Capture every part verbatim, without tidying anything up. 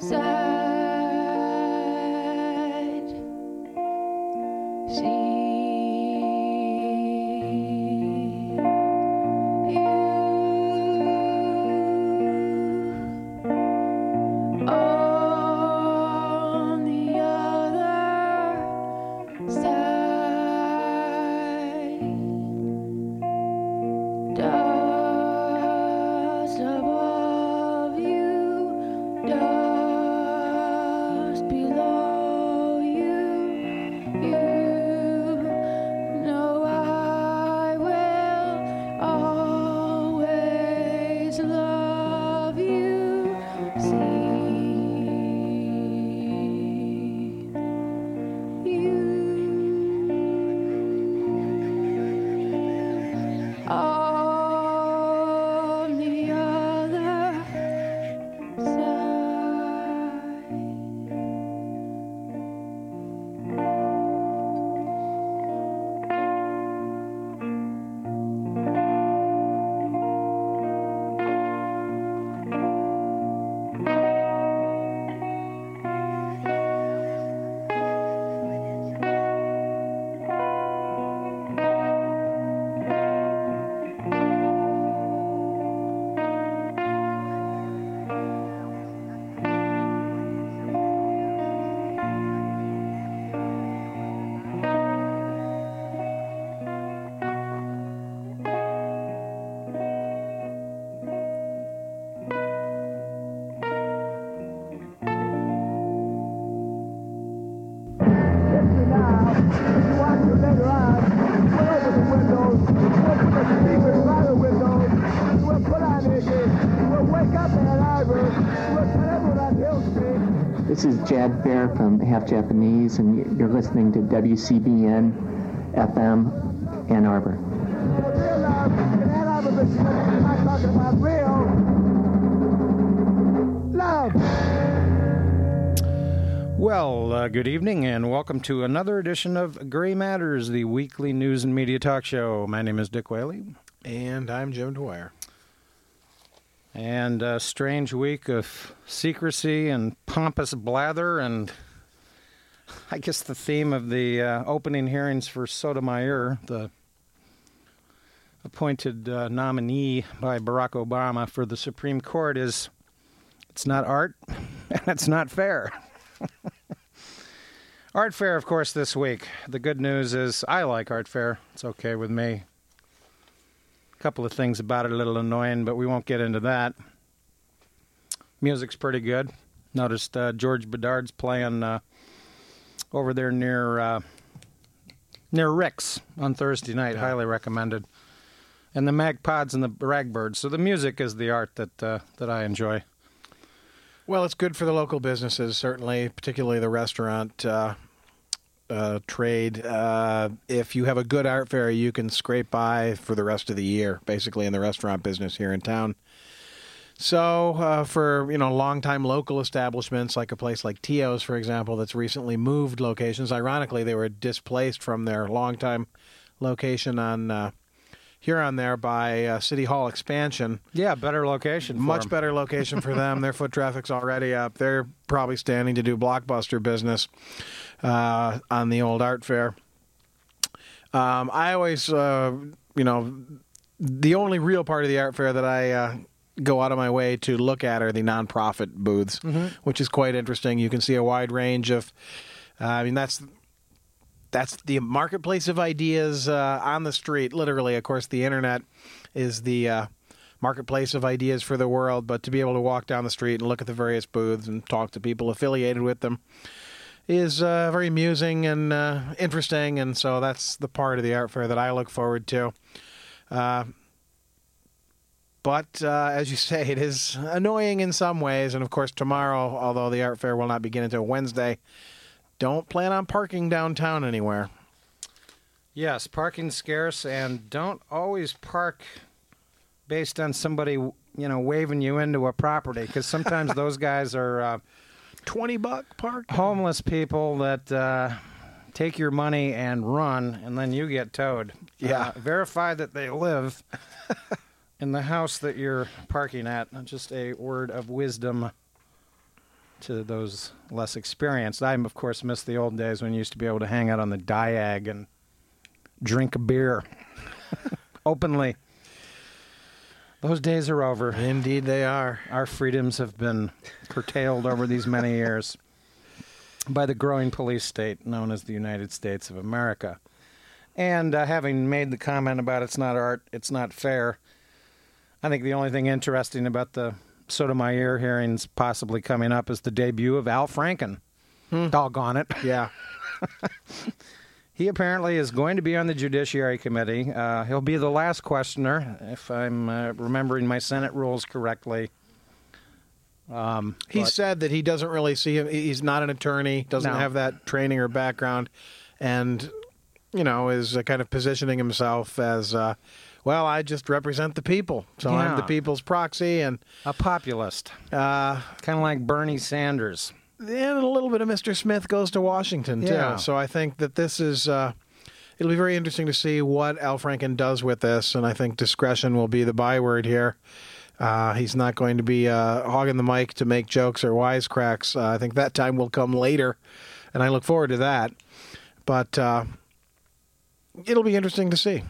dark side. See. This is Jad Fair from Half Japanese, and you're listening to W C B N F M, Ann Arbor. Well, uh, good evening, and welcome to another edition of Gray Matters, the weekly news and media talk show. My name is Dick Whaley. And I'm Jim Dwyer. And a strange week of secrecy and pompous blather, and I guess the theme of the uh, opening hearings for Sotomayor, the appointed uh, nominee by Barack Obama for the Supreme Court, is it's not art, and it's not fair. Art fair, of course, this week. The good news is I like art fair. It's okay with me. Couple of things about it a little annoying, but we won't get into that. Music's pretty good. Noticed uh, George Bedard's playing uh, over there near uh, near Rick's on Thursday night. Yeah. Highly recommended. And the Magpods and the Ragbirds. So the music is the art that uh, that I enjoy. Well, it's good for the local businesses, certainly, particularly the restaurant uh, Uh, trade. Uh, if you have a good art fair, you can scrape by for the rest of the year, basically, in the restaurant business here in town. So uh, for, you know, longtime local establishments, like a place like Tio's, for example, that's recently moved locations. Ironically, they were displaced from their longtime location on uh, Huron there by uh, City Hall expansion. Yeah, better location. Much for better location for them. Their foot traffic's already up. They're probably standing to do blockbuster business. Uh, on the old art fair. Um, I always, uh, you know, the only real part of the art fair that I uh, go out of my way to look at are the nonprofit booths, mm-hmm. which is quite interesting. You can see a wide range of, uh, I mean, that's that's the marketplace of ideas uh, on the street, literally. Of course, the internet is the uh, marketplace of ideas for the world, but to be able to walk down the street and look at the various booths and talk to people affiliated with them is uh, very amusing and uh, interesting, and so that's the part of the art fair that I look forward to. Uh, but, uh, as you say, it is annoying in some ways, and of course tomorrow, although the art fair will not begin until Wednesday, don't plan on parking downtown anywhere. Yes, parking's scarce, and don't always park based on somebody, you know, waving you into a property, because sometimes those guys are... Uh, twenty buck park? Homeless people that uh, take your money and run, and then you get towed. Yeah. Uh, verify that they live in the house that you're parking at. Just a word of wisdom to those less experienced. I, of course, miss the old days when you used to be able to hang out on the diag and drink beer openly. Those days are over. Indeed they are. Our freedoms have been curtailed over these many years by the growing police state known as the United States of America. And uh, having made the comment about it's not art, it's not fair, I think the only thing interesting about the Sotomayor hearings possibly coming up is the debut of Al Franken. Hmm. Doggone it. Yeah. He apparently is going to be on the Judiciary Committee. Uh, he'll be the last questioner, if I'm uh, remembering my Senate rules correctly. Um, he but, said that he doesn't really see him. He's not an attorney, doesn't no. have that training or background, and, you know, is uh, kind of positioning himself as, uh, well, I just represent the people, so yeah. I'm the people's proxy. And a populist. Uh, kind of like Bernie Sanders. And a little bit of Mister Smith goes to Washington, too. Yeah. So I think that this is, uh, it'll be very interesting to see what Al Franken does with this, and I think discretion will be the byword here. Uh, he's not going to be uh, hogging the mic to make jokes or wisecracks. Uh, I think that time will come later, and I look forward to that. But uh, it'll be interesting to see.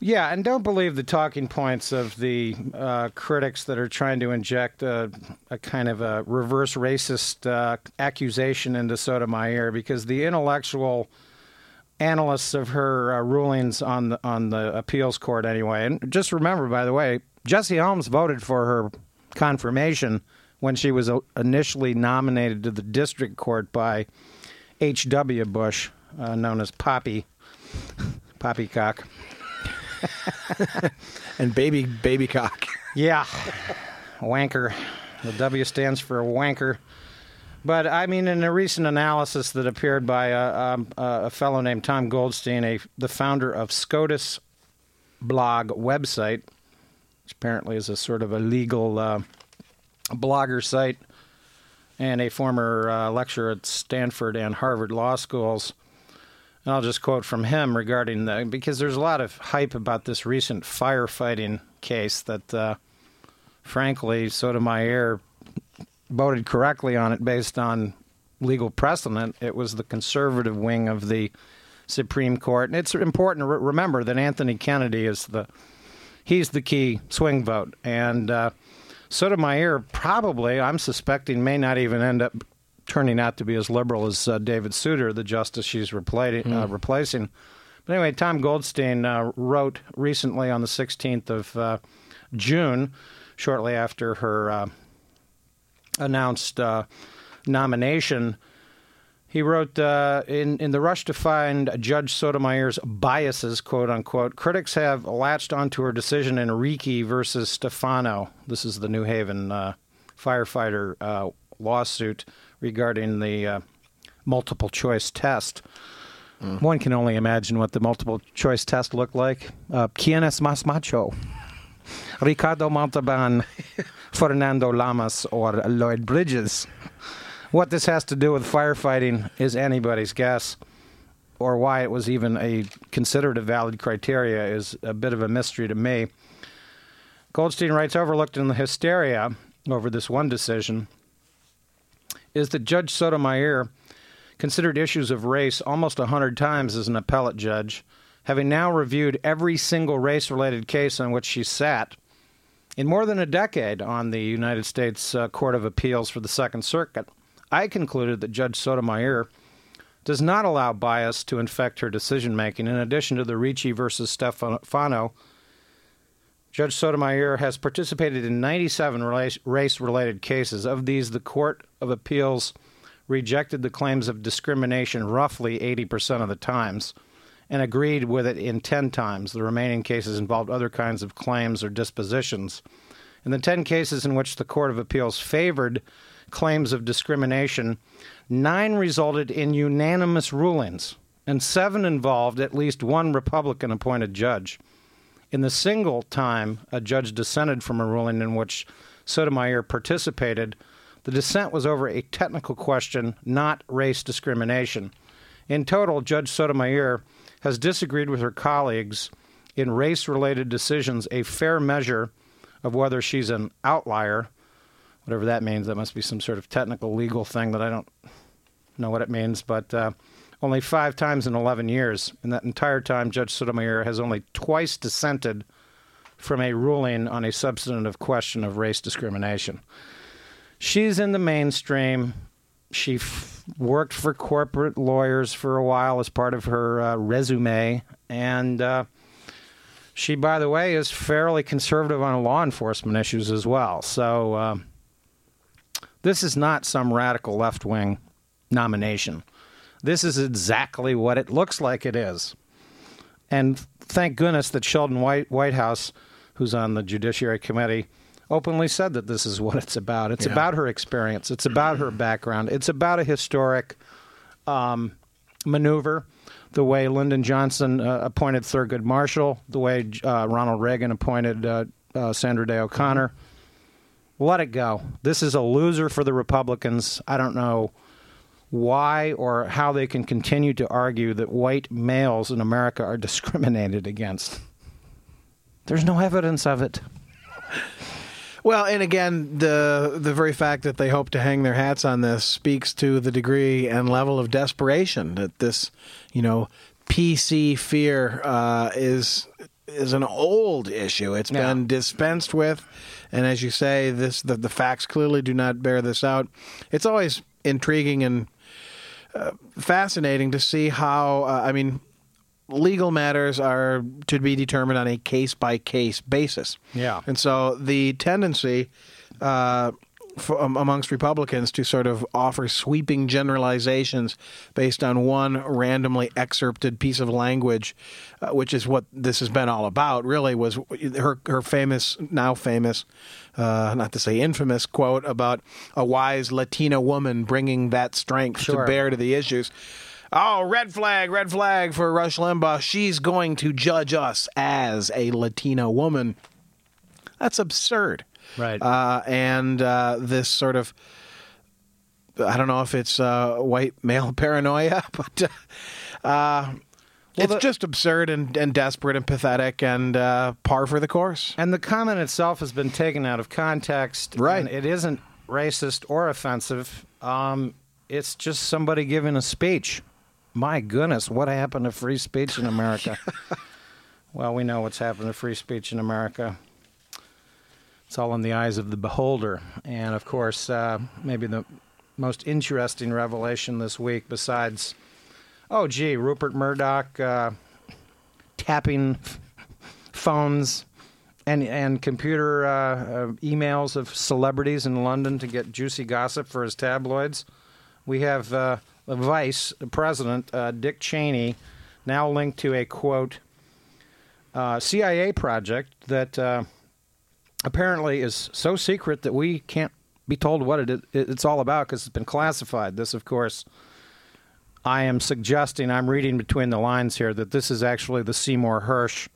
Yeah, and don't believe the talking points of the uh, critics that are trying to inject a, a kind of a reverse racist uh, accusation into Sotomayor, because the intellectual analysts of her uh, rulings on the, on the appeals court anyway, and just remember, by the way, Jesse Helms voted for her confirmation when she was initially nominated to the district court by H W Bush, uh, known as Poppy, Poppycock. And baby baby cock. Yeah. Wanker. The W stands for wanker. But, I mean, in a recent analysis that appeared by a, a, a fellow named Tom Goldstein, a, the founder of SCOTUS blog website, which apparently is a sort of a legal uh, blogger site, and a former uh, lecturer at Stanford and Harvard law schools. And I'll just quote from him regarding the, because there's a lot of hype about this recent firefighting case that, uh, frankly, Sotomayor voted correctly on it based on legal precedent. It was the conservative wing of the Supreme Court. And it's important to re- remember that Anthony Kennedy is the, he's the key swing vote. And uh, Sotomayor probably, I'm suspecting, may not even end up turning out to be as liberal as uh, David Souter, the justice she's repla- mm. uh, replacing. But anyway, Tom Goldstein uh, wrote recently on the sixteenth of uh, June, shortly after her uh, announced uh, nomination, he wrote, uh, in, in the rush to find Judge Sotomayor's biases, quote unquote, critics have latched onto her decision in Ricci versus Stefano. This is the New Haven uh, firefighter uh, lawsuit regarding the uh, multiple-choice test. Mm. One can only imagine what the multiple-choice test looked like. Uh, ¿Quién es más macho? Ricardo Montalban, Fernando Lamas, or Lloyd Bridges? What this has to do with firefighting is anybody's guess, or why it was even a considered a valid criteria is a bit of a mystery to me. Goldstein writes, overlooked in the hysteria over this one decision is that Judge Sotomayor considered issues of race almost one hundred times as an appellate judge, having now reviewed every single race-related case on which she sat in more than a decade on the United States uh, Court of Appeals for the Second Circuit. I concluded that Judge Sotomayor does not allow bias to infect her decision-making. In addition to the Ricci versus Stefano, Judge Sotomayor has participated in ninety-seven race-related cases. Of these, the Court of Appeals rejected the claims of discrimination roughly eighty percent of the times and agreed with it in ten times. The remaining cases involved other kinds of claims or dispositions. In the ten cases in which the Court of Appeals favored claims of discrimination, nine resulted in unanimous rulings, and seven involved at least one Republican-appointed judge. In the single time a judge dissented from a ruling in which Sotomayor participated, the dissent was over a technical question, not race discrimination. In total, Judge Sotomayor has disagreed with her colleagues in race-related decisions, a fair measure of whether she's an outlier, whatever that means. That must be some sort of technical legal thing that I don't know what it means. But uh, only five times in eleven years. In that entire time, Judge Sotomayor has only twice dissented from a ruling on a substantive question of race discrimination. She's in the mainstream. She f- worked for corporate lawyers for a while as part of her uh, resume. And uh, she, by the way, is fairly conservative on law enforcement issues as well. So uh, this is not some radical left-wing nomination. This is exactly what it looks like it is. And thank goodness that Sheldon White- Whitehouse, who's on the Judiciary Committee, openly said that this is what it's about. It's yeah. about her experience. It's about her background. It's about a historic um, maneuver, the way Lyndon Johnson uh, appointed Thurgood Marshall, the way uh, Ronald Reagan appointed uh, uh, Sandra Day O'Connor. Let it go. This is a loser for the Republicans. I don't know why or how they can continue to argue that white males in America are discriminated against. There's no evidence of it. Well, and again, the the very fact that they hope to hang their hats on this speaks to the degree and level of desperation that this, you know, P C fear uh, is is an old issue. It's yeah. been dispensed with, and as you say, this the, the facts clearly do not bear this out. It's always intriguing and uh, fascinating to see how. Uh, I mean. Legal matters are to be determined on a case-by-case basis. Yeah. And so the tendency uh, for, um, amongst Republicans to sort of offer sweeping generalizations based on one randomly excerpted piece of language, uh, which is what this has been all about, really, was her, her famous, now famous, uh, not to say infamous, quote about a wise Latina woman bringing that strength sure. to bear to the issues. Oh, red flag, red flag for Rush Limbaugh. She's going to judge us as a Latina woman. That's absurd. Right. Uh, and uh, this sort of, I don't know if it's uh, white male paranoia, but uh, uh, well, it's the, just absurd and, and desperate and pathetic and uh, par for the course. And the comment itself has been taken out of context. Right. And it isn't racist or offensive. Um, it's just somebody giving a speech. My goodness, what happened to free speech in America? Well, we know what's happened to free speech in America. It's all in the eyes of the beholder. And, of course, uh, maybe the most interesting revelation this week besides, oh, gee, Rupert Murdoch uh, tapping phones and, and computer uh, uh, emails of celebrities in London to get juicy gossip for his tabloids. We have... Uh, The vice, the president, uh, Dick Cheney, now linked to a, quote, uh, C I A project that uh, apparently is so secret that we can't be told what it, it, it's all about because it's been classified. This, of course, I am suggesting, I'm reading between the lines here, that this is actually the Seymour Hersh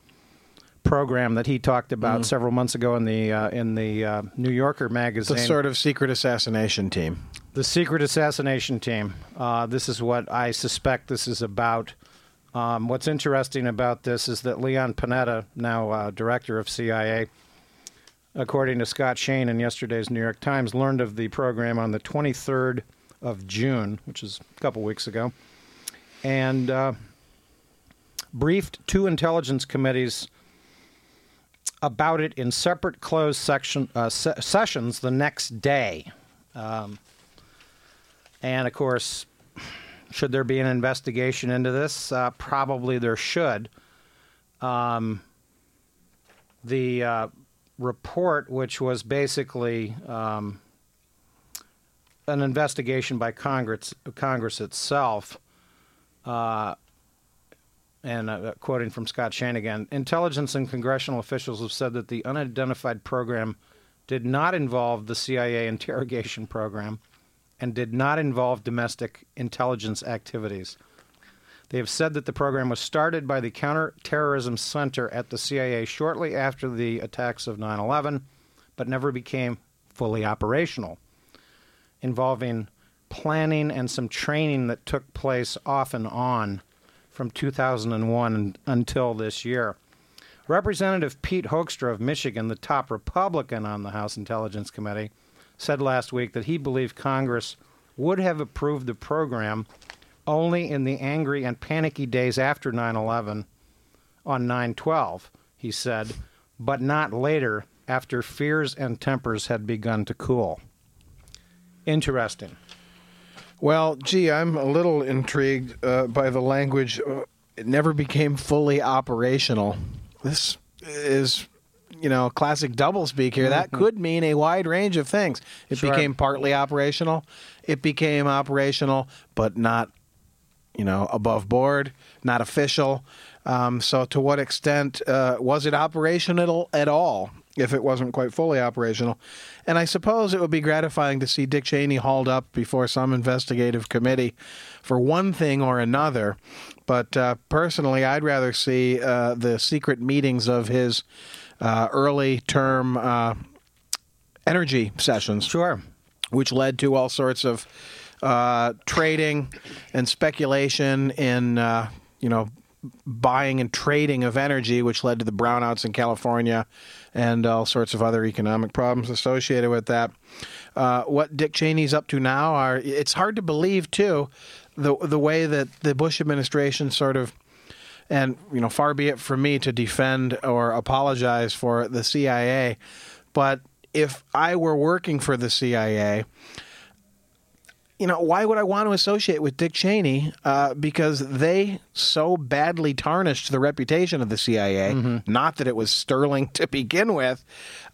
program that he talked about mm-hmm. several months ago in the, uh, in the uh, New Yorker magazine. The sort of secret assassination team. The secret assassination team. Uh, this is what I suspect this is about. Um, what's interesting about this is that Leon Panetta, now uh, director of C I A, according to Scott Shane in yesterday's New York Times, learned of the program on the twenty-third of June, which is a couple weeks ago, and uh, briefed two intelligence committees about it in separate closed section uh, se- sessions the next day. Um, And, of course, should there be an investigation into this? Uh, probably there should. Um, the uh, report, which was basically um, an investigation by Congress, Congress itself, uh, and uh, quoting from Scott Shane again, intelligence and congressional officials have said that the unidentified program did not involve the C I A interrogation program and did not involve domestic intelligence activities. They have said that the program was started by the Counterterrorism Center at the C I A shortly after the attacks of nine eleven, but never became fully operational, involving planning and some training that took place off and on from two thousand one until this year. Representative Pete Hoekstra of Michigan, the top Republican on the House Intelligence Committee, said last week that he believed Congress would have approved the program only in the angry and panicky days after nine eleven on nine twelve, he said, but not later after fears and tempers had begun to cool. Interesting. Well, gee, I'm a little intrigued uh, by the language. It never became fully operational. This is, you know, classic doublespeak here. That could mean a wide range of things. It sure. became partly operational. It became operational, but not, you know, above board, not official. Um, so to what extent uh, was it operational at all if it wasn't quite fully operational? And I suppose it would be gratifying to see Dick Cheney hauled up before some investigative committee for one thing or another. But uh, personally, I'd rather see uh, the secret meetings of his uh, early term uh, energy sessions. Sure. Which led to all sorts of uh, trading and speculation in, uh, you know, buying and trading of energy, which led to the brownouts in California and all sorts of other economic problems associated with that. Uh, what Dick Cheney's up to now are, it's hard to believe, too, the the way that the Bush administration sort of, and, you know, far be it from me to defend or apologize for the C I A, but if I were working for the C I A, you know, why would I want to associate with Dick Cheney? Uh, because they so badly tarnished the reputation of the C I A, mm-hmm. not that it was sterling to begin with,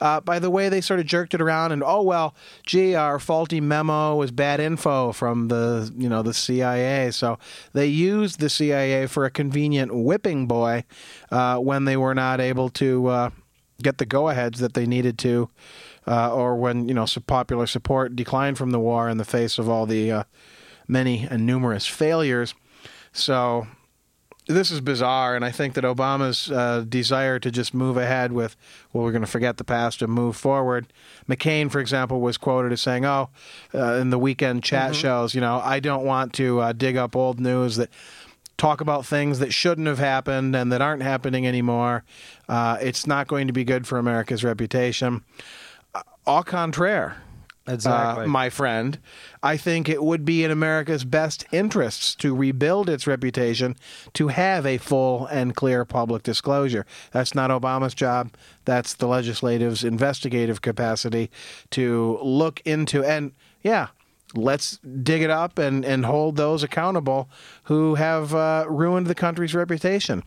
uh, by the way they sort of jerked it around and, oh, well, gee, our faulty memo was bad info from the, you know, the C I A. So they used the C I A for a convenient whipping boy uh, when they were not able to uh, get the go-aheads that they needed to. Uh, or when, you know, popular support declined from the war in the face of all the uh, many and numerous failures. So this is bizarre, and I think that Obama's uh, desire to just move ahead with, well, we're going to forget the past and move forward. McCain, for example, was quoted as saying, oh, uh, in the weekend chat mm-hmm. shows, you know, I don't want to uh, dig up old news that talk about things that shouldn't have happened and that aren't happening anymore. Uh, it's not going to be good for America's reputation. Au contraire, exactly. uh, my friend. I think it would be in America's best interests to rebuild its reputation, to have a full and clear public disclosure. That's not Obama's job. That's the legislative's investigative capacity to look into, and yeah, let's dig it up and, and hold those accountable who have uh, ruined the country's reputation.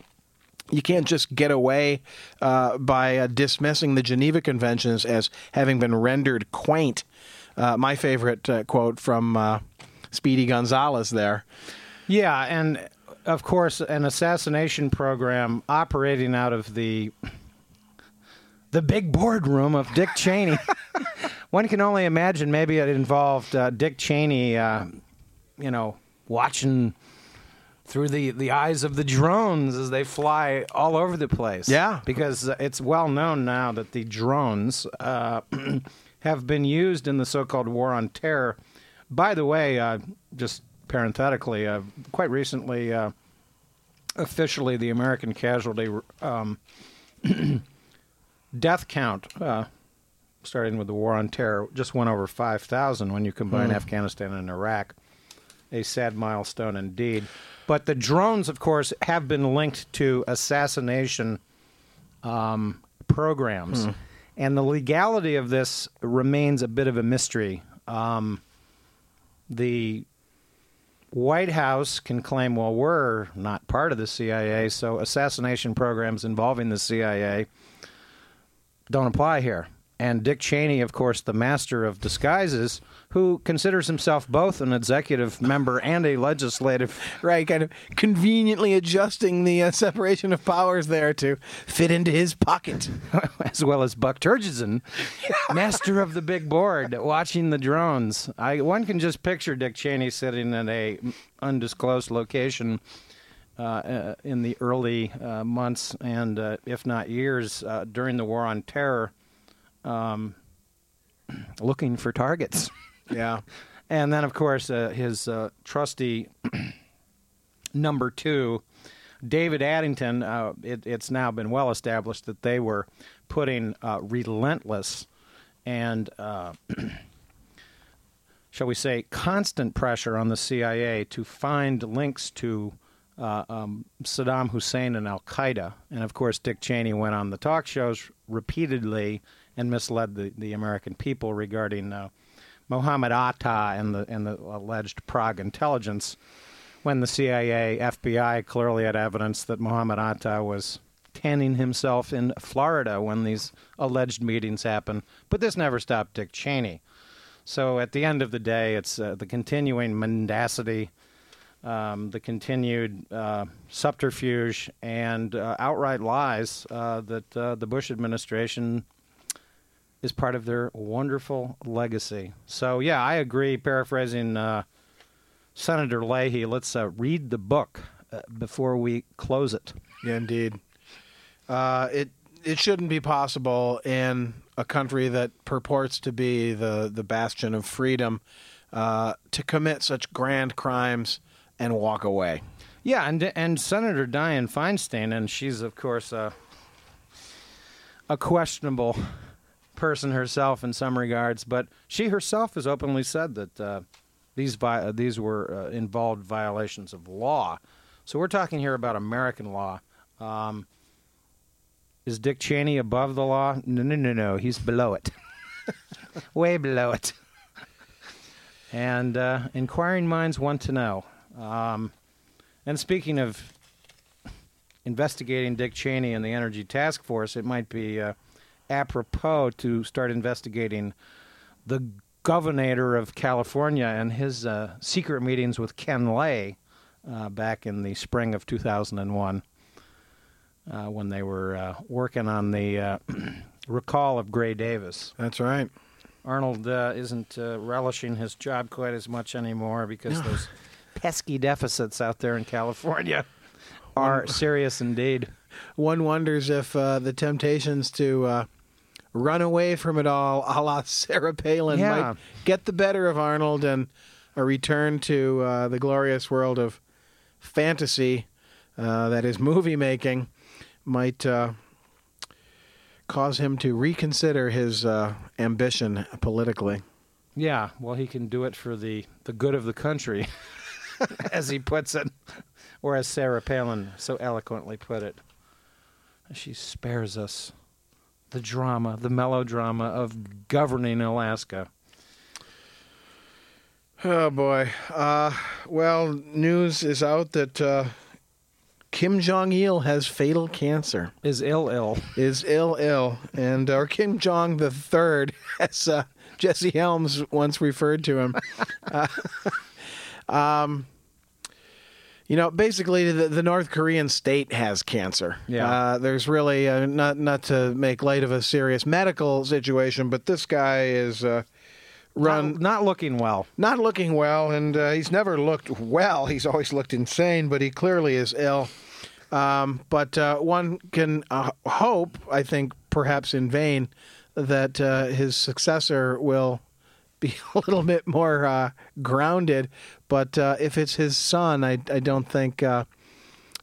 You can't just get away uh, by uh, dismissing the Geneva Conventions as having been rendered quaint. Uh, my favorite uh, quote from uh, Speedy Gonzales there. Yeah, and of course, an assassination program operating out of the the big boardroom of Dick Cheney. One can only imagine maybe it involved uh, Dick Cheney, uh, you know, watching through the, the eyes of the drones as they fly all over the place. Yeah. Because it's well known now that the drones uh, have been used in the so-called War on Terror. By the way, uh, just parenthetically, uh, quite recently, uh, officially the American casualty um, death count, uh, starting with the War on Terror, just went over five thousand when you combine mm. Afghanistan and Iraq. A sad milestone indeed. But the drones, of course, have been linked to assassination um, programs. Hmm. And the legality of this remains a bit of a mystery. Um, the White House can claim, well, we're not part of the C I A, so assassination programs involving the C I A don't apply here. And Dick Cheney, of course, the master of disguises, who considers himself both an executive member and a legislative. Right, kind of conveniently adjusting the uh, separation of powers there to fit into his pocket. As well as Buck Turgeson, master of the big board, watching the drones. I, one can just picture Dick Cheney sitting in a undisclosed location uh, uh, in the early uh, months and, uh, if not years, uh, during the War on Terror. Um, looking for targets. Yeah. And then, of course, uh, his uh, trusty number two, David Addington, uh, it, it's now been well established that they were putting uh, relentless and uh, shall we say, constant pressure on the C I A to find links to uh, um, Saddam Hussein and al-Qaeda. And, of course, Dick Cheney went on the talk shows repeatedly and misled the, the American people regarding uh, Mohammed Atta and the, and the alleged Prague intelligence, when the C I A, F B I clearly had evidence that Mohammed Atta was tanning himself in Florida when these alleged meetings happened. But this never stopped Dick Cheney. So at the end of the day, it's uh, the continuing mendacity, um, the continued uh, subterfuge, and uh, outright lies uh, that uh, the Bush administration is part of their wonderful legacy. So, yeah, I agree, paraphrasing uh, Senator Leahy, let's uh, read the book uh, before we close it. Yeah, indeed. Uh, it it shouldn't be possible in a country that purports to be the, the bastion of freedom uh, to commit such grand crimes and walk away. Yeah, and and Senator Dianne Feinstein, and she's, of course, a, a questionable person herself in some regards, but she herself has openly said that uh, these vi- these were uh, involved violations of law. So we're talking here about American law. Um Is Dick Cheney above the law? No, no, no, no. He's below it. Way below it. And uh, inquiring minds want to know. Um, and speaking of investigating Dick Cheney and the Energy Task Force, it might be uh, apropos to start investigating the governor of California and his uh, secret meetings with Ken Lay uh, back in the spring of two thousand one. Uh, when they were uh, working on the uh, recall of Gray Davis. That's right. Arnold uh, isn't uh, relishing his job quite as much anymore because no. those pesky deficits out there in California are one, serious indeed. One wonders if uh, the temptations to uh, run away from it all, a la Sarah Palin, yeah. might get the better of Arnold and a return to uh, the glorious world of fantasy uh, that is movie making might uh, cause him to reconsider his uh, ambition politically. Yeah, well, he can do it for the, the good of the country, as he puts it, or as Sarah Palin so eloquently put it. She spares us the drama, the melodrama of governing Alaska. Oh, boy. Uh, well, news is out that... Uh, Kim Jong-il has fatal cancer. Is ill, ill. Is ill, ill. And uh, Kim Jong the Third, as uh, Jesse Helms once referred to him. Uh, um, you know, basically, the, the North Korean state has cancer. Yeah. Uh, there's really, uh, not not to make light of a serious medical situation, but this guy is... Uh, Run, not, not looking well. Not looking well, and uh, he's never looked well. He's always looked insane, but he clearly is ill. Um, but uh, one can uh, hope, I think perhaps in vain, that uh, his successor will be a little bit more uh, grounded. But uh, if it's his son, I, I don't think uh,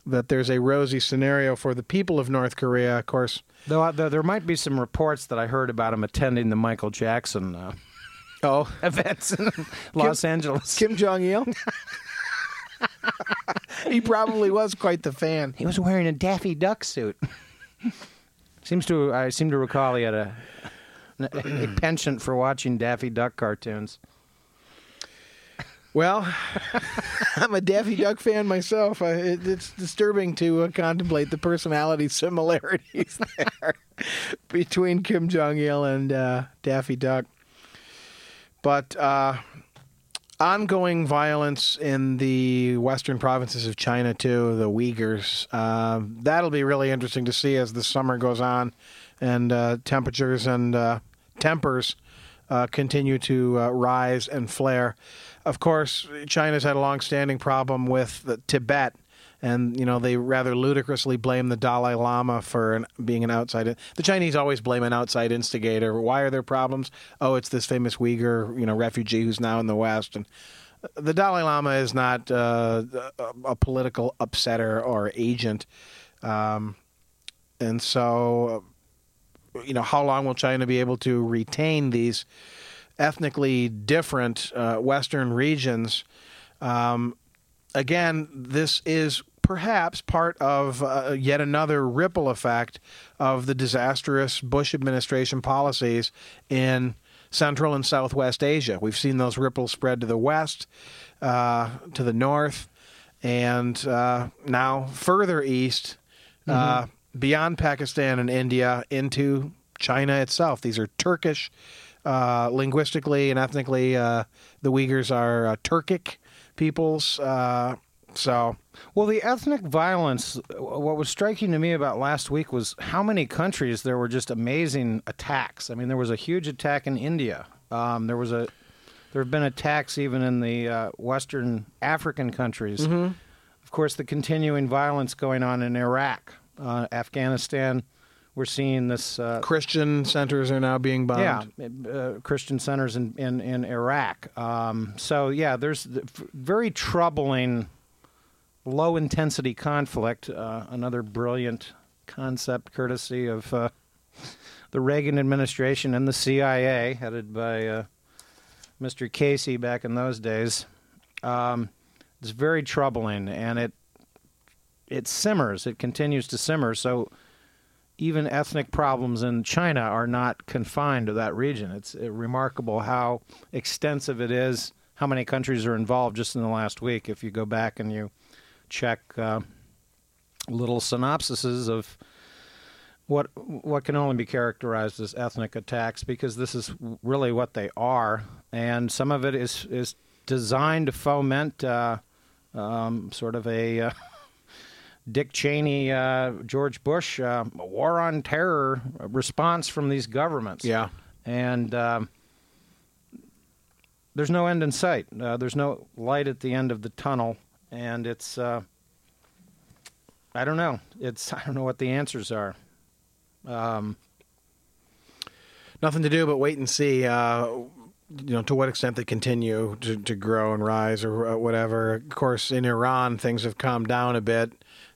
that there's a rosy scenario for the people of North Korea, of course. Though, though there might be some reports that I heard about him attending the Michael Jackson uh Oh, events in Los Kim, Angeles. Kim Jong-il? He probably was quite the fan. He was wearing a Daffy Duck suit. Seems to I seem to recall he had a, a, a penchant for watching Daffy Duck cartoons. Well, I'm a Daffy Duck fan myself. I, it, it's disturbing to uh, contemplate the personality similarities there between Kim Jong-il and uh, Daffy Duck. But uh, ongoing violence in the western provinces of China, too, the Uyghurs, uh, that'll be really interesting to see as the summer goes on and uh, temperatures and uh, tempers uh, continue to uh, rise and flare. Of course, China's had a long-standing problem with Tibet, and, you know, they rather ludicrously blame the Dalai Lama for an, being an outside... The Chinese always blame an outside instigator. Why are there problems? Oh, it's this famous Uyghur, you know, refugee who's now in the West. And the Dalai Lama is not uh, a political upsetter or agent. Um, and so, you know, how long will China be able to retain these ethnically different uh, Western regions. Um, again, this is perhaps part of uh, yet another ripple effect of the disastrous Bush administration policies in Central and Southwest Asia. We've seen those ripples spread to the west, uh, to the north, and uh, now further east, uh, mm-hmm. beyond Pakistan and India, into China itself. These are Turkish, uh, linguistically and ethnically, uh, the Uyghurs are uh, Turkic peoples. Uh, so, well, the ethnic violence, what was striking to me about last week was how many countries there were just amazing attacks. I mean, there was a huge attack in India. Um, there was a There have been attacks even in the uh, Western African countries. Mm-hmm. Of course, the continuing violence going on in Iraq, uh, Afghanistan. We're seeing this. Uh, Christian centers are now being bombed. Yeah, uh, Christian centers in in, in Iraq. Um, so yeah, there's very troubling, low intensity conflict. Uh, another brilliant concept, courtesy of uh, the Reagan administration and the C I A, headed by. Uh, Mister Casey back in those days. Um, it's very troubling, and it it simmers. It continues to simmer. So even ethnic problems in China are not confined to that region. It's remarkable how extensive it is, how many countries are involved just in the last week. If you go back and you check uh, little synopsises of What what can only be characterized as ethnic attacks, because this is really what they are, and some of it is is designed to foment uh, um, sort of a uh, Dick Cheney, uh, George Bush uh, war on terror response from these governments. Yeah, and um, there's no end in sight. Uh, there's no light at the end of the tunnel, and it's uh, I don't know. It's I don't know what the answers are. Um, nothing to do but wait and see, uh, you know, to what extent they continue to, to grow and rise or whatever. Of course, in Iran, things have calmed down a bit.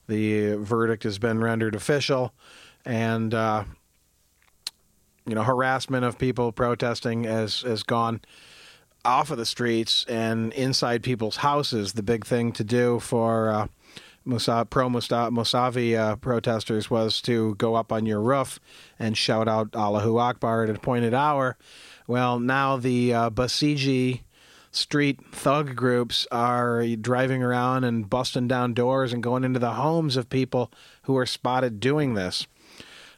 The verdict has been rendered official, and, uh, you know, harassment of people protesting has, has gone off of the streets and inside people's houses. The big thing to do for, uh, Musa, pro-Mousavi uh, protesters was to go up on your roof and shout out Allahu Akbar at an appointed hour. Well, now the uh, Basiji street thug groups are driving around and busting down doors and going into the homes of people who are spotted doing this.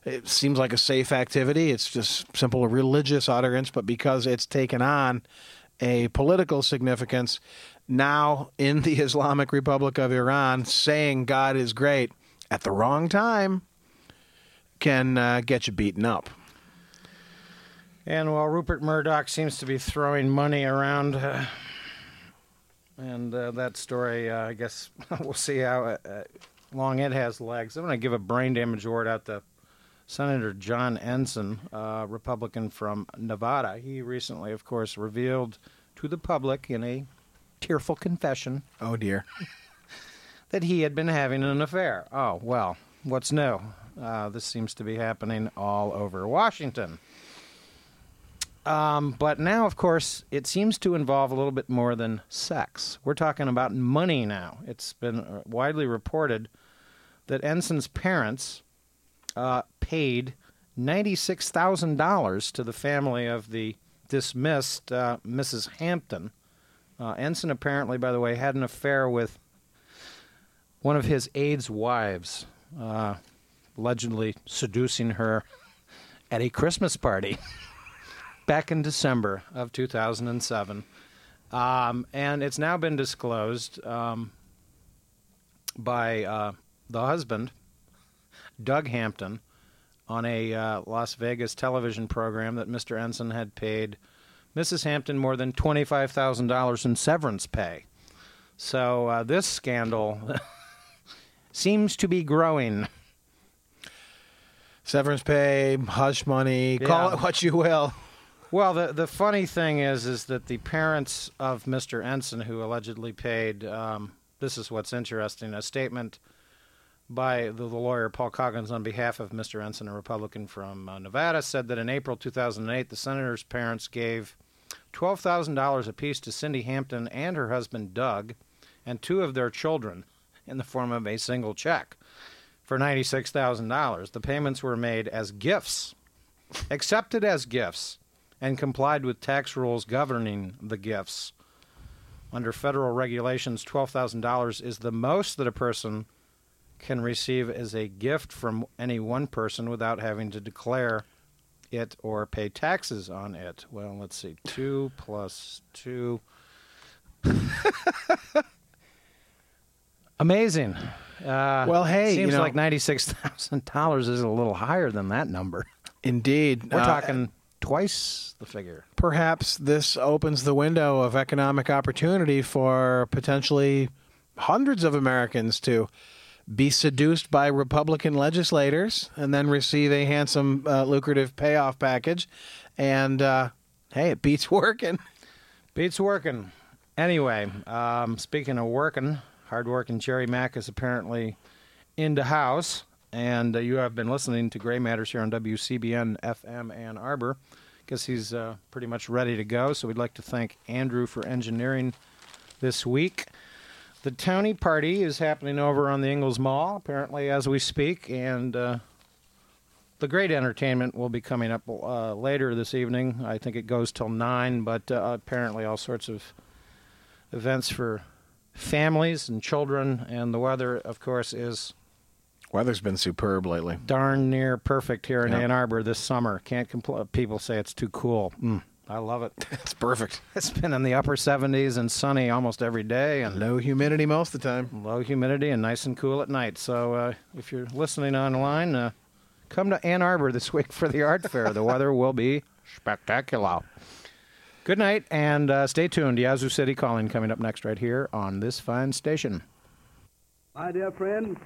It seems like a safe activity. It's just simple religious utterance, but because it's taken on a political significance, now in the Islamic Republic of Iran, saying God is great at the wrong time can uh, get you beaten up. And while Rupert Murdoch seems to be throwing money around, uh, and uh, that story, uh, I guess we'll see how uh, long it has legs. I'm going to give a brain damage award out to Senator John Ensign, uh, Republican from Nevada. He recently, of course, revealed to the public in a tearful confession. Oh, dear. That he had been having an affair. Oh, well, what's new? Uh, this seems to be happening all over Washington. Um, but now, of course, it seems to involve a little bit more than sex. We're talking about money now. It's been widely reported that Ensign's parents uh, paid ninety-six thousand dollars to the family of the dismissed uh, Missus Hampton. Uh, Ensign apparently, by the way, had an affair with one of his aide's wives, uh, allegedly seducing her at a Christmas party back in December of two thousand seven. Um, and it's now been disclosed um, by uh, the husband, Doug Hampton, on a uh, Las Vegas television program that Mister Ensign had paid Missus Hampton more than twenty-five thousand dollars in severance pay. So uh, this scandal seems to be growing. Severance pay, hush money, yeah. Call it what you will. Well, the the funny thing is, is that the parents of Mister Ensign, who allegedly paid, um, this is what's interesting, a statement by the, the lawyer Paul Coggins on behalf of Mister Ensign, a Republican from uh, Nevada, said that in April two thousand eight, the senator's parents gave twelve thousand dollars apiece to Cindy Hampton and her husband Doug and two of their children in the form of a single check for ninety-six thousand dollars. The payments were made as gifts, accepted as gifts, and complied with tax rules governing the gifts. Under federal regulations, twelve thousand dollars is the most that a person can receive as a gift from any one person without having to declare it or pay taxes on it. Well, let's see. Two plus two. Amazing. Uh, well, hey, seems you know, like ninety-six thousand dollars is a little higher than that number. Indeed. We're uh, talking twice the figure. Perhaps this opens the window of economic opportunity for potentially hundreds of Americans to be seduced by Republican legislators and then receive a handsome, uh, lucrative payoff package. And, uh, hey, it beats working. Beats working. Anyway, um, speaking of working, hard-working Jerry Mack is apparently in the house. And uh, you have been listening to Gray Matters here on W C B N F M Ann Arbor. I guess he's uh, pretty much ready to go. So we'd like to thank Andrew for engineering this week. The Townie Party is happening over on the Ingalls Mall, apparently, as we speak. And uh, the great entertainment will be coming up uh, later this evening. I think it goes till nine, but uh, apparently all sorts of events for families and children. And the weather, of course, is... Weather's been superb lately. Darn near perfect here in yep. Ann Arbor this summer. Can't compl- People say it's too cool. Mm, I love it. It's perfect. It's been in the upper seventies and sunny almost every day. And low humidity most of the time. Low humidity and nice and cool at night. So uh, if you're listening online, uh, come to Ann Arbor this week for the art fair. The weather will be spectacular. Good night, and uh, stay tuned. Yazoo City Calling coming up next right here on this fine station. My dear friend...